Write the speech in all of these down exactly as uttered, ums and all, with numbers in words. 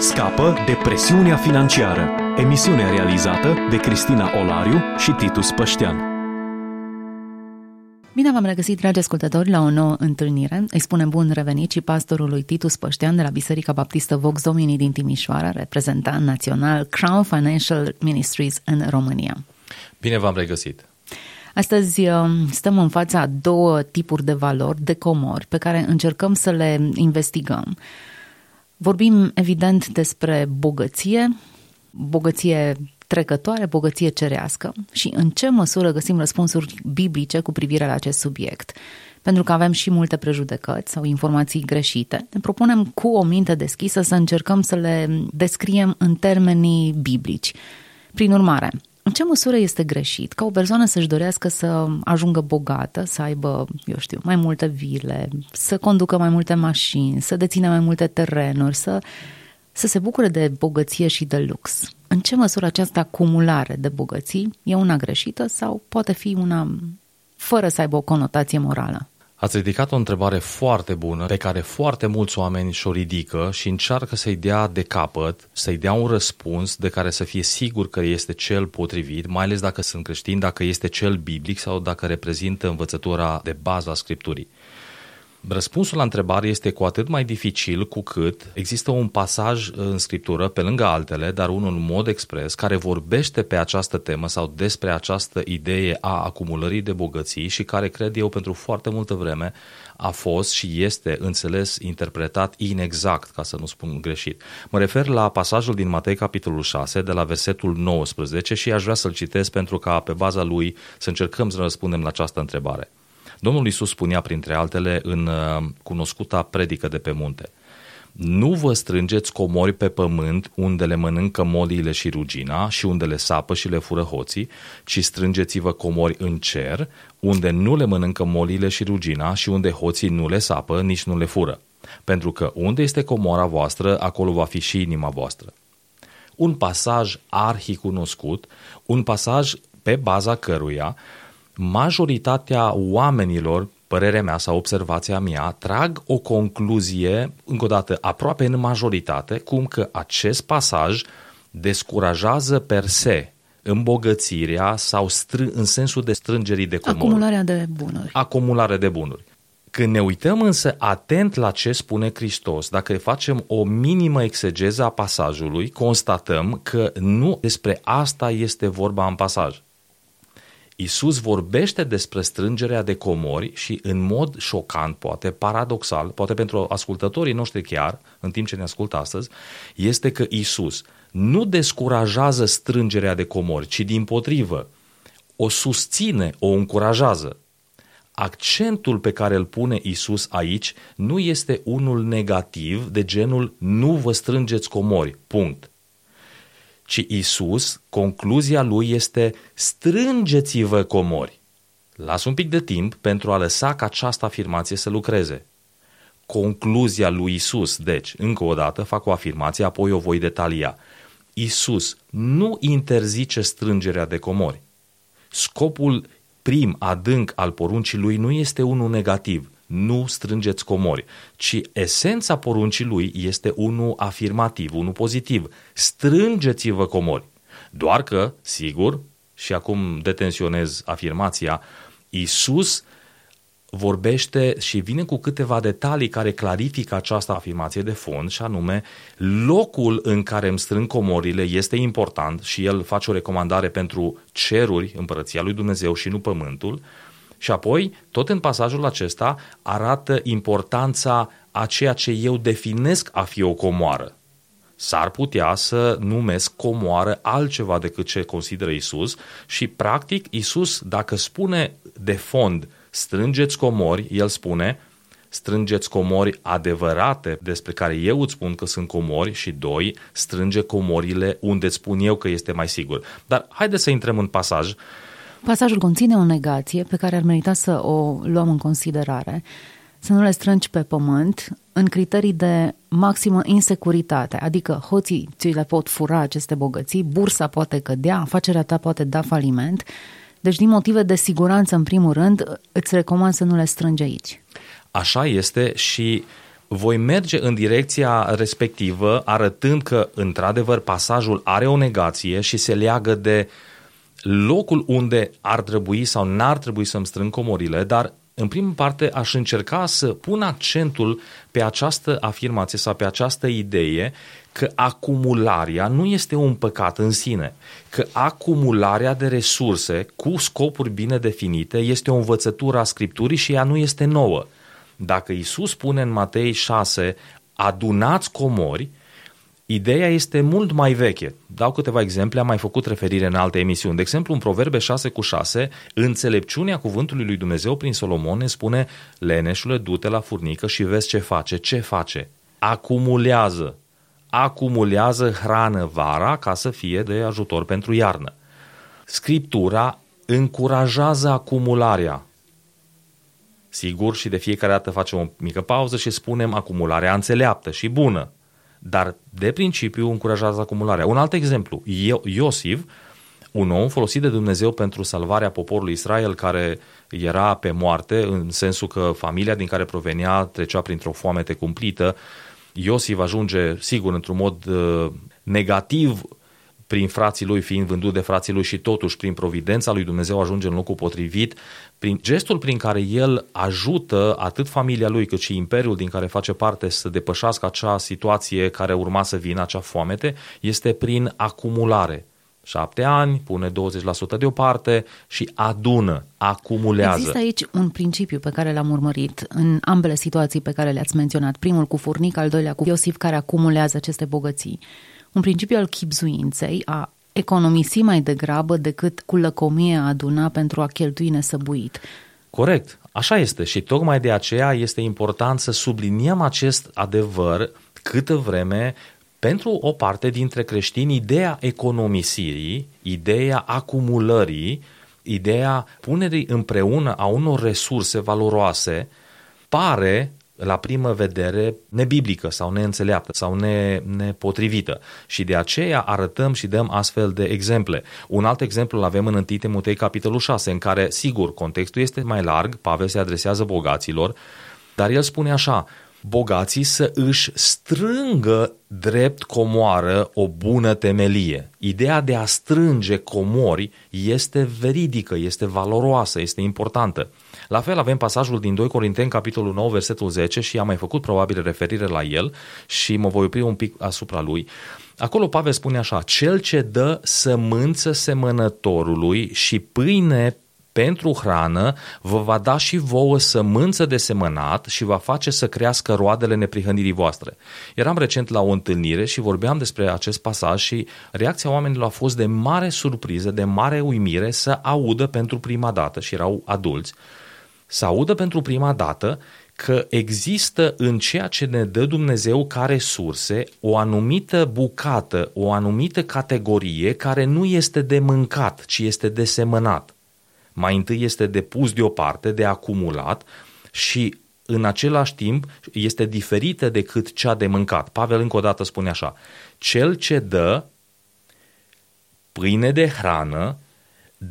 Scapă de presiunea financiară. Emisiunea realizată de Cristina Olariu și Titus Păștean. Bine v-am regăsit, dragi ascultători, la o nouă întâlnire. Îi spunem bun revenit și pastorului Titus Păștean de la Biserica Baptistă Vox Domini din Timișoara, reprezentant național Crown Financial Ministries în România. Bine v-am regăsit! Astăzi stăm în fața a două tipuri de valori, de comori, pe care încercăm să le investigăm. Vorbim, evident, despre bogăție, bogăție trecătoare, bogăție cerească și în ce măsură găsim răspunsuri biblice cu privire la acest subiect. Pentru că avem și multe prejudecăți sau informații greșite, ne propunem cu o minte deschisă să încercăm să le descriem în termenii biblici. Prin urmare, în ce măsură este greșit ca o persoană să-și dorească să ajungă bogată, să aibă, eu știu, mai multe vile, să conducă mai multe mașini, să dețină mai multe terenuri, să, să se bucure de bogăție și de lux? În ce măsură această acumulare de bogății e una greșită sau poate fi una fără să aibă o conotație morală? Ați ridicat o întrebare foarte bună pe care foarte mulți oameni și-o ridică și încearcă să-i dea de capăt, să-i dea un răspuns de care să fie sigur că este cel potrivit, mai ales dacă sunt creștini, dacă este cel biblic sau dacă reprezintă învățătura de bază a Scripturii. Răspunsul la întrebare este cu atât mai dificil cu cât există un pasaj în Scriptură, pe lângă altele, dar unul în mod expres, care vorbește pe această temă sau despre această idee a acumulării de bogății și care, cred eu, pentru foarte multă vreme a fost și este înțeles, interpretat inexact, ca să nu spun greșit. Mă refer la pasajul din Matei, capitolul șase, de la versetul nouăsprezece și aș vrea să-l citesc pentru ca, pe baza lui, să încercăm să răspundem la această întrebare. Domnul Iisus spunea, printre altele, în cunoscuta predică de pe munte: nu vă strângeți comori pe pământ unde le mănâncă moliile și rugina și unde le sapă și le fură hoții, ci strângeți-vă comori în cer unde nu le mănâncă moliile și rugina și unde hoții nu le sapă, nici nu le fură. Pentru că unde este comora voastră, acolo va fi și inima voastră. Un pasaj arhicunoscut, un pasaj pe baza căruia majoritatea oamenilor, părerea mea sau observația mea, trag o concluzie, încă o dată, aproape în majoritate, cum că acest pasaj descurajează per se îmbogățirea sau str- în sensul de strângerii de comori. Acumularea de bunuri. Acumularea de bunuri. Când ne uităm însă atent la ce spune Hristos, dacă facem o minimă exegeză a pasajului, constatăm că nu despre asta este vorba în pasaj. Iisus vorbește despre strângerea de comori și, în mod șocant, poate paradoxal, poate pentru ascultătorii noștri chiar, în timp ce ne ascultă astăzi, este că Iisus nu descurajează strângerea de comori, ci dimpotrivă, o susține, o încurajează. Accentul pe care îl pune Iisus aici nu este unul negativ de genul nu vă strângeți comori, punct. Ci Iisus, concluzia lui este strângeți-vă comori. Las un pic de timp pentru a lăsa ca această afirmație să lucreze. Concluzia lui Iisus, deci, încă o dată fac o afirmație, apoi o voi detalia. Iisus nu interzice strângerea de comori. Scopul prim, adânc al poruncii lui nu este unul negativ, nu strângeți comori, ci esența poruncii lui este unul afirmativ, unul pozitiv. Strângeți-vă comori. Doar că, sigur, și acum detenționez afirmația, Iisus vorbește și vine cu câteva detalii care clarifică această afirmație de fond și anume locul în care îmi strâng comorile este important și el face o recomandare pentru ceruri, împărăția lui Dumnezeu și nu pământul. Și apoi, tot în pasajul acesta, arată importanța a ceea ce eu definesc a fi o comoară. S-ar putea să numesc comoară altceva decât ce consideră Iisus și, practic, Iisus, dacă spune de fond strângeți comori, el spune strângeți comori adevărate despre care eu îți spun că sunt comori și doi, strânge comorile unde îți spun eu că este mai sigur. Dar haideți să intrăm în pasaj. Pasajul conține o negație pe care ar merita să o luăm în considerare, să nu le strângi pe pământ în criterii de maximă insecuritate, adică hoții ți le pot fura aceste bogății, bursa poate cădea, afacerea ta poate da faliment, deci din motive de siguranță, în primul rând, îți recomand să nu le strângi aici. Așa este și voi merge în direcția respectivă, arătând că, într-adevăr, pasajul are o negație și se leagă de locul unde ar trebui sau n-ar trebui să-mi strâng comorile, dar, în primă parte, aș încerca să pun accentul pe această afirmație sau pe această idee că acumularea nu este un păcat în sine, că acumularea de resurse cu scopuri bine definite este o învățătură a Scripturii și ea nu este nouă. Dacă Iisus spune în Matei șase, adunați comori, ideea este mult mai veche. Dau câteva exemple, am mai făcut referire în alte emisiuni. De exemplu, în Proverbe șase cu șase, înțelepciunea cuvântului lui Dumnezeu prin Solomon ne spune: leneșule, du-te la furnică și vezi ce face. Ce face? Acumulează. Acumulează hrană vara ca să fie de ajutor pentru iarnă. Scriptura încurajează acumularea. Sigur, și de fiecare dată facem o mică pauză și spunem acumularea înțeleaptă și bună, dar de principiu încurajează acumularea. Un alt exemplu, Iosif, un om folosit de Dumnezeu pentru salvarea poporului Israel care era pe moarte, în sensul că familia din care provenea trecea printr-o foamete cumplită. Iosif ajunge, sigur, într-un mod uh, negativ prin frații lui, fiind vândut de frații lui, și totuși prin providența lui Dumnezeu ajunge în locul potrivit, prin gestul prin care el ajută atât familia lui cât și imperiul din care face parte să depășească acea situație care urma să vină, acea foamete, este prin acumulare. Șapte ani, pune douăzeci la sută deoparte și adună, acumulează. Există aici un principiu pe care l-am urmărit în ambele situații pe care le-ați menționat, primul cu furnic, al doilea cu Iosif care acumulează aceste bogății. Un principiu al chibzuinței, a economisi mai degrabă decât cu lăcomie a aduna pentru a cheltui nesăbuit. Corect, așa este, și tocmai de aceea este important să subliniem acest adevăr câtă vreme pentru o parte dintre creștini ideea economisirii, ideea acumulării, ideea punerii împreună a unor resurse valoroase pare la primă vedere nebiblică sau neînțeleaptă sau ne, nepotrivită, și de aceea arătăm și dăm astfel de exemple. Un alt exemplu îl avem în întâi Timotei capitolul șase, în care, sigur, contextul este mai larg, Pavel se adresează bogaților, dar el spune așa: bogații să își strângă drept comoară o bună temelie. Ideea de a strânge comori este veridică, este valoroasă, este importantă. La fel avem pasajul din doi Corinteni, capitolul nouă, versetul zece, și am mai făcut probabil referire la el și mă voi opri un pic asupra lui. Acolo Pavel spune așa: cel ce dă sămânță semănătorului și pâine pentru hrană, vă va da și vouă sămânță de semănat și va face să crească roadele neprihănirii voastre. Eram recent la o întâlnire și vorbeam despre acest pasaj și reacția oamenilor a fost de mare surpriză, de mare uimire să audă pentru prima dată, și erau adulți, să audă pentru prima dată că există în ceea ce ne dă Dumnezeu ca resurse o anumită bucată, o anumită categorie care nu este de mâncat, ci este de semănat. Mai întâi este depus deoparte, de acumulat, și în același timp este diferită decât cea de mâncat. Pavel încă o dată spune așa: cel ce dă pâine de hrană,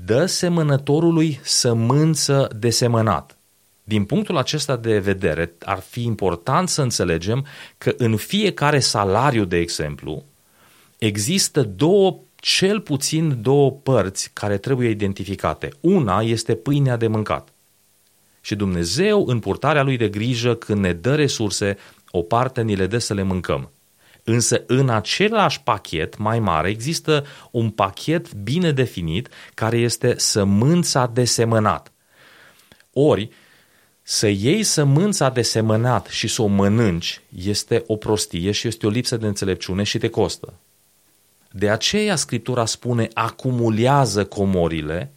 dă semănătorului sămânță de semănat. Din punctul acesta de vedere, ar fi important să înțelegem că în fiecare salariu, de exemplu, există două cel puțin două părți care trebuie identificate. Una este pâinea de mâncat. Și Dumnezeu, în purtarea lui de grijă, când ne dă resurse, o parte ni le dă să le mâncăm. Însă în același pachet mai mare există un pachet bine definit care este sămânța de semănat. Ori, să iei sămânța de semănat și să o mănânci este o prostie și este o lipsă de înțelepciune și te costă. De aceea Scriptura spune: acumulează comorile,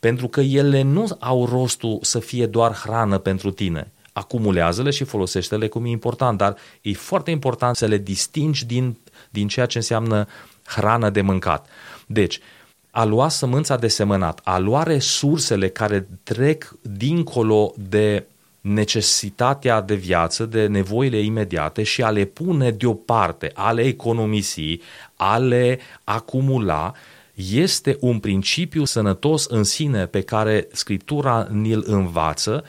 pentru că ele nu au rostul să fie doar hrană pentru tine. Acumulează-le și folosește-le cum e important, dar e foarte important să le distingi din, din ceea ce înseamnă hrană de mâncat. Deci, a lua sămânța de semănat, a lua resursele care trec dincolo de necesitatea de viață, de nevoile imediate, și a le pune deoparte, a le economisi, a le acumula, este un principiu sănătos în sine pe care Scriptura ni-l învață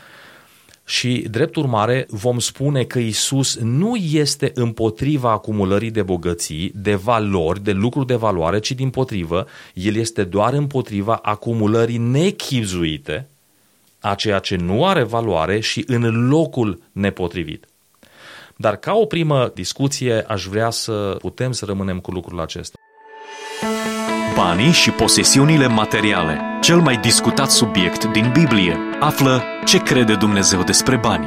Și, drept urmare, vom spune că Iisus nu este împotriva acumulării de bogății, de valori, de lucruri de valoare, ci dimpotrivă, El este doar împotriva acumulării nechibzuite a ceea ce nu are valoare și în locul nepotrivit. Dar ca o primă discuție aș vrea să putem să rămânem cu lucrul acesta. Banii și posesiunile materiale, cel mai discutat subiect din Biblie. Află ce crede Dumnezeu despre bani.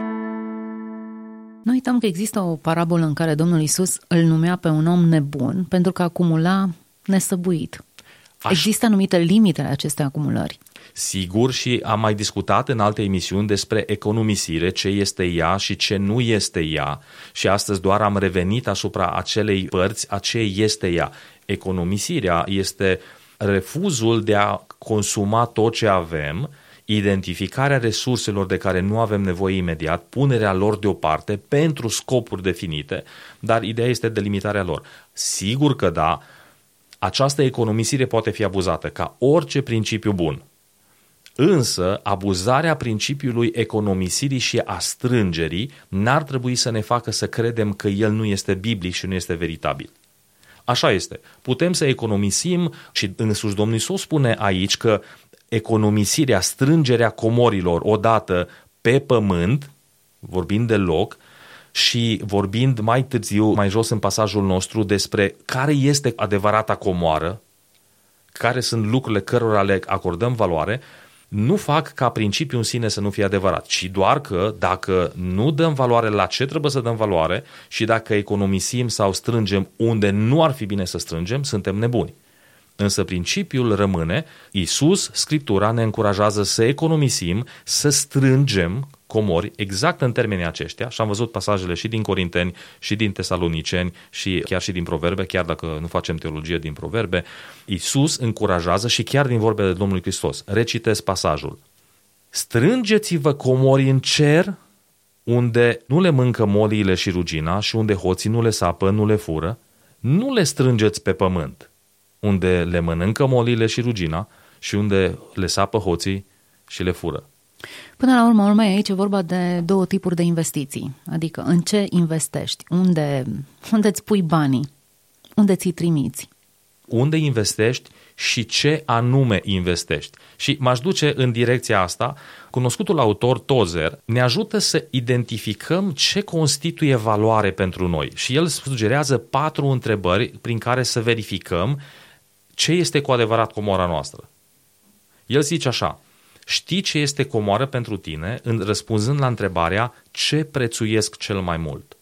Nu uităm că există o parabolă în care Domnul Iisus îl numea pe un om nebun pentru că acumula nesăbuit. Aș... Există anumite limite ale acestei acumulări. Sigur, și am mai discutat în alte emisiuni despre economisire, ce este ea și ce nu este ea. Și astăzi doar am revenit asupra acelei părți, a ce este ea. Economisirea este refuzul de a consuma tot ce avem, identificarea resurselor de care nu avem nevoie imediat, punerea lor deoparte pentru scopuri definite, dar ideea este delimitarea lor. Sigur că da, această economisire poate fi abuzată ca orice principiu bun. Însă, abuzarea principiului economisirii și a strângerii n-ar trebui să ne facă să credem că el nu este biblic și nu este veritabil. Așa este. Putem să economisim și însuși Domnul Iisus spune aici că economisirea, strângerea comorilor odată pe pământ, vorbind de loc, și vorbind mai târziu, mai jos în pasajul nostru, despre care este adevărata comoară, care sunt lucrurile cărora le acordăm valoare, nu fac ca principiul în sine să nu fie adevărat, ci doar că dacă nu dăm valoare la ce trebuie să dăm valoare și dacă economisim sau strângem unde nu ar fi bine să strângem, suntem nebuni. Însă principiul rămâne, Iisus, Scriptura ne încurajează să economisim, să strângem comori, exact în termenii aceștia, și am văzut pasajele și din Corinteni, și din Tesaloniceni, și chiar și din Proverbe, chiar dacă nu facem teologie din Proverbe, Iisus încurajează și chiar din vorbele Domnului Hristos. Recitesc pasajul. Strângeți-vă comori în cer, unde nu le mâncă moliile și rugina și unde hoții nu le sapă, nu le fură, nu le strângeți pe pământ, unde le mănâncă molile și rugina și unde le sapă hoții și le fură. Până la urmă, urmă aici e vorba de două tipuri de investiții, adică în ce investești, unde, unde îți pui banii, unde ți-i trimiți. Unde investești și ce anume investești. Și m-aș duce în direcția asta, cunoscutul autor Tozer ne ajută să identificăm ce constituie valoare pentru noi și el sugerează patru întrebări prin care să verificăm ce este cu adevărat comora noastră. El zice așa: știi ce este comoară pentru tine în răspunzând la întrebarea ce prețuiesc cel mai mult.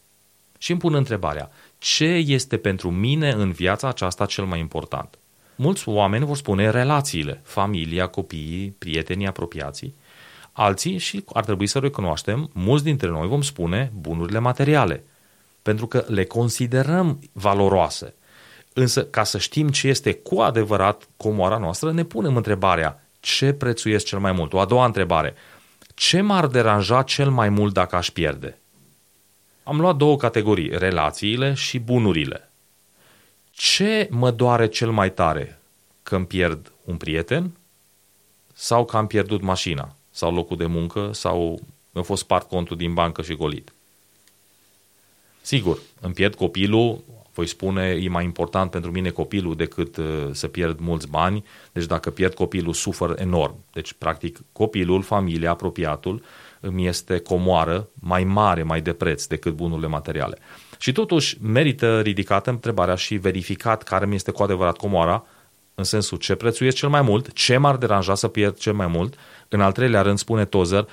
Și îmi pun întrebarea, ce este pentru mine în viața aceasta cel mai important? Mulți oameni vor spune relațiile, familia, copiii, prietenii, apropiații. Alții, și ar trebui să recunoaștem, mulți dintre noi vom spune bunurile materiale, pentru că le considerăm valoroase. Însă, ca să știm ce este cu adevărat comoara noastră, ne punem întrebarea, ce prețuiesc cel mai mult? O a doua întrebare, ce m-ar deranja cel mai mult dacă aș pierde? Am luat două categorii, relațiile și bunurile. Ce mă doare cel mai tare? Că îmi pierd un prieten? Sau că am pierdut mașina? Sau locul de muncă? Sau mi-a fost spart contul din bancă și golit? Sigur, îmi pierd copilul, voi spune, e mai important pentru mine copilul decât să pierd mulți bani, deci dacă pierd copilul, sufăr enorm. Deci, practic, copilul, familia, apropiatul, îmi este comoară mai mare, mai de preț decât bunurile materiale. Și totuși merită ridicată întrebarea și verificat care mi este cu adevărat comoara, în sensul ce prețuiesc cel mai mult, ce m-ar deranja să pierd cel mai mult. În al treilea rând, spune Tozer,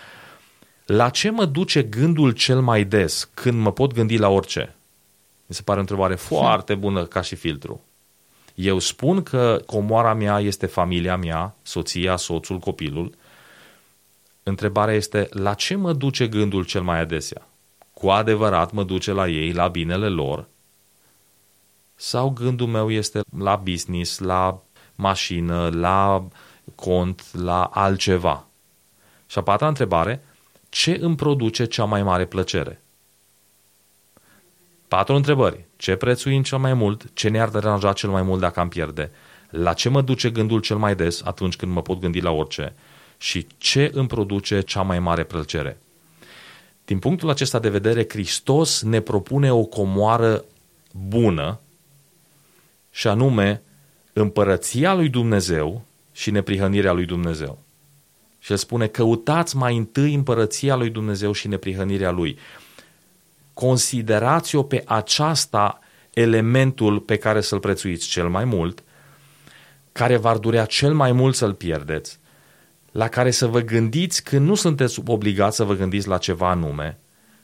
la ce mă duce gândul cel mai des când mă pot gândi la orice? Mi se pare o întrebare foarte bună ca și filtru. Eu spun că comoara mea este familia mea, soția, soțul, copilul. Întrebarea este, la ce mă duce gândul cel mai adesea? Cu adevărat mă duce la ei, la binele lor? Sau gândul meu este la business, la mașină, la cont, la altceva? Și a patra întrebare, ce îmi produce cea mai mare plăcere? Patru întrebări. Ce prețuim cel mai mult? Ce ne-ar deranja cel mai mult dacă am pierde? La ce mă duce gândul cel mai des atunci când mă pot gândi la orice? Și ce îmi produce cea mai mare plăcere? Din punctul acesta de vedere, Hristos ne propune o comoară bună, și anume împărăția lui Dumnezeu și neprihănirea lui Dumnezeu. Și el spune, căutați mai întâi împărăția lui Dumnezeu și neprihănirea lui. Considerați-o pe aceasta elementul pe care să-l prețuiți cel mai mult, care v-ar durea cel mai mult să-l pierdeți, la care să vă gândiți când nu sunteți obligați să vă gândiți la ceva anume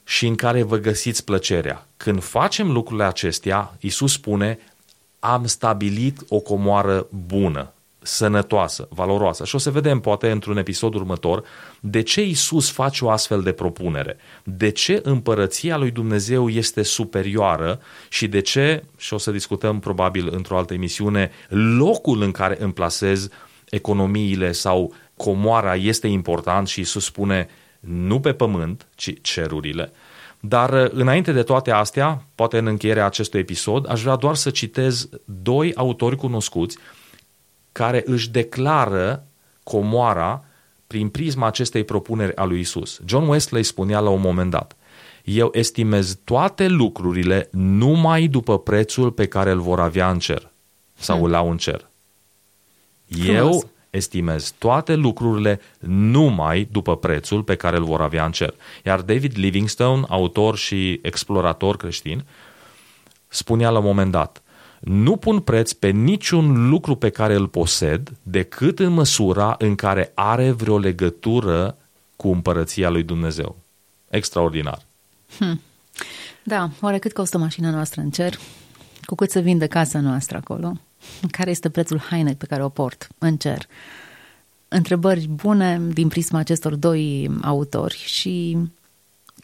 și în care vă găsiți plăcerea. Când facem lucrurile acestea, Iisus spune, am stabilit o comoară bună, sănătoasă, valoroasă. Și o să vedem, poate, într-un episod următor, de ce Iisus face o astfel de propunere, de ce împărăția lui Dumnezeu este superioară și de ce, și o să discutăm probabil într-o altă emisiune, locul în care îmi plasez economiile sau comoara este important și Iisus spune nu pe pământ, ci cerurile. Dar înainte de toate astea, poate în încheierea acestui episod, aș vrea doar să citez doi autori cunoscuți care își declară comoara prin prisma acestei propuneri a lui Iisus. John Wesley spunea la un moment dat, eu estimez toate lucrurile numai după prețul pe care îl vor avea în cer sau hmm. îl au în cer. Eu estimez toate lucrurile numai după prețul pe care îl vor avea în cer. Iar David Livingstone, autor și explorator creștin, spunea la un moment dat, nu pun preț pe niciun lucru pe care îl posed decât în măsura în care are vreo legătură cu împărăția lui Dumnezeu. Extraordinar. Hmm. Da, oare cât costă mașina noastră în cer? Cu cât se vinde casa noastră acolo? Care este prețul hainei pe care o port în cer? Întrebări bune din prisma acestor doi autori și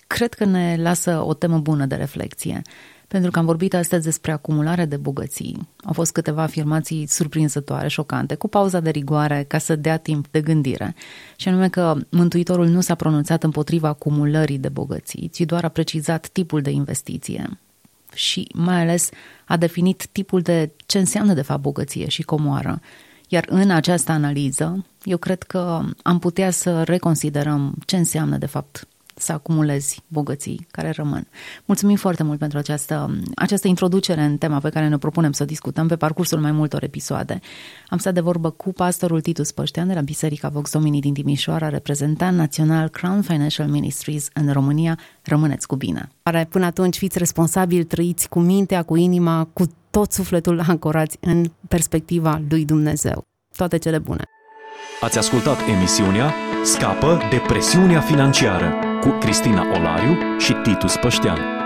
cred că ne lasă o temă bună de reflecție. Pentru că am vorbit astăzi despre acumularea de bogății. Au fost câteva afirmații surprinzătoare, șocante, cu pauza de rigoare ca să dea timp de gândire. Și anume că Mântuitorul nu s-a pronunțat împotriva acumulării de bogății, ci doar a precizat tipul de investiție. Și mai ales a definit tipul de ce înseamnă de fapt bogăție și comoară. Iar în această analiză, eu cred că am putea să reconsiderăm ce înseamnă de fapt să acumulezi bogății care rămân. Mulțumim foarte mult pentru această, această introducere în tema pe care ne propunem să o discutăm pe parcursul mai multor episoade. Am stat de vorbă cu pastorul Titus Păștean de la Biserica Vox Domini din Timișoara, reprezentant național Crown Financial Ministries în România. Rămâneți cu bine! Până atunci fiți responsabili, trăiți cu mintea, cu inima, cu tot sufletul ancorați în perspectiva lui Dumnezeu. Toate cele bune! Ați ascultat emisiunea Scapă de presiunea financiară cu Cristina Olariu și Titus Păștean.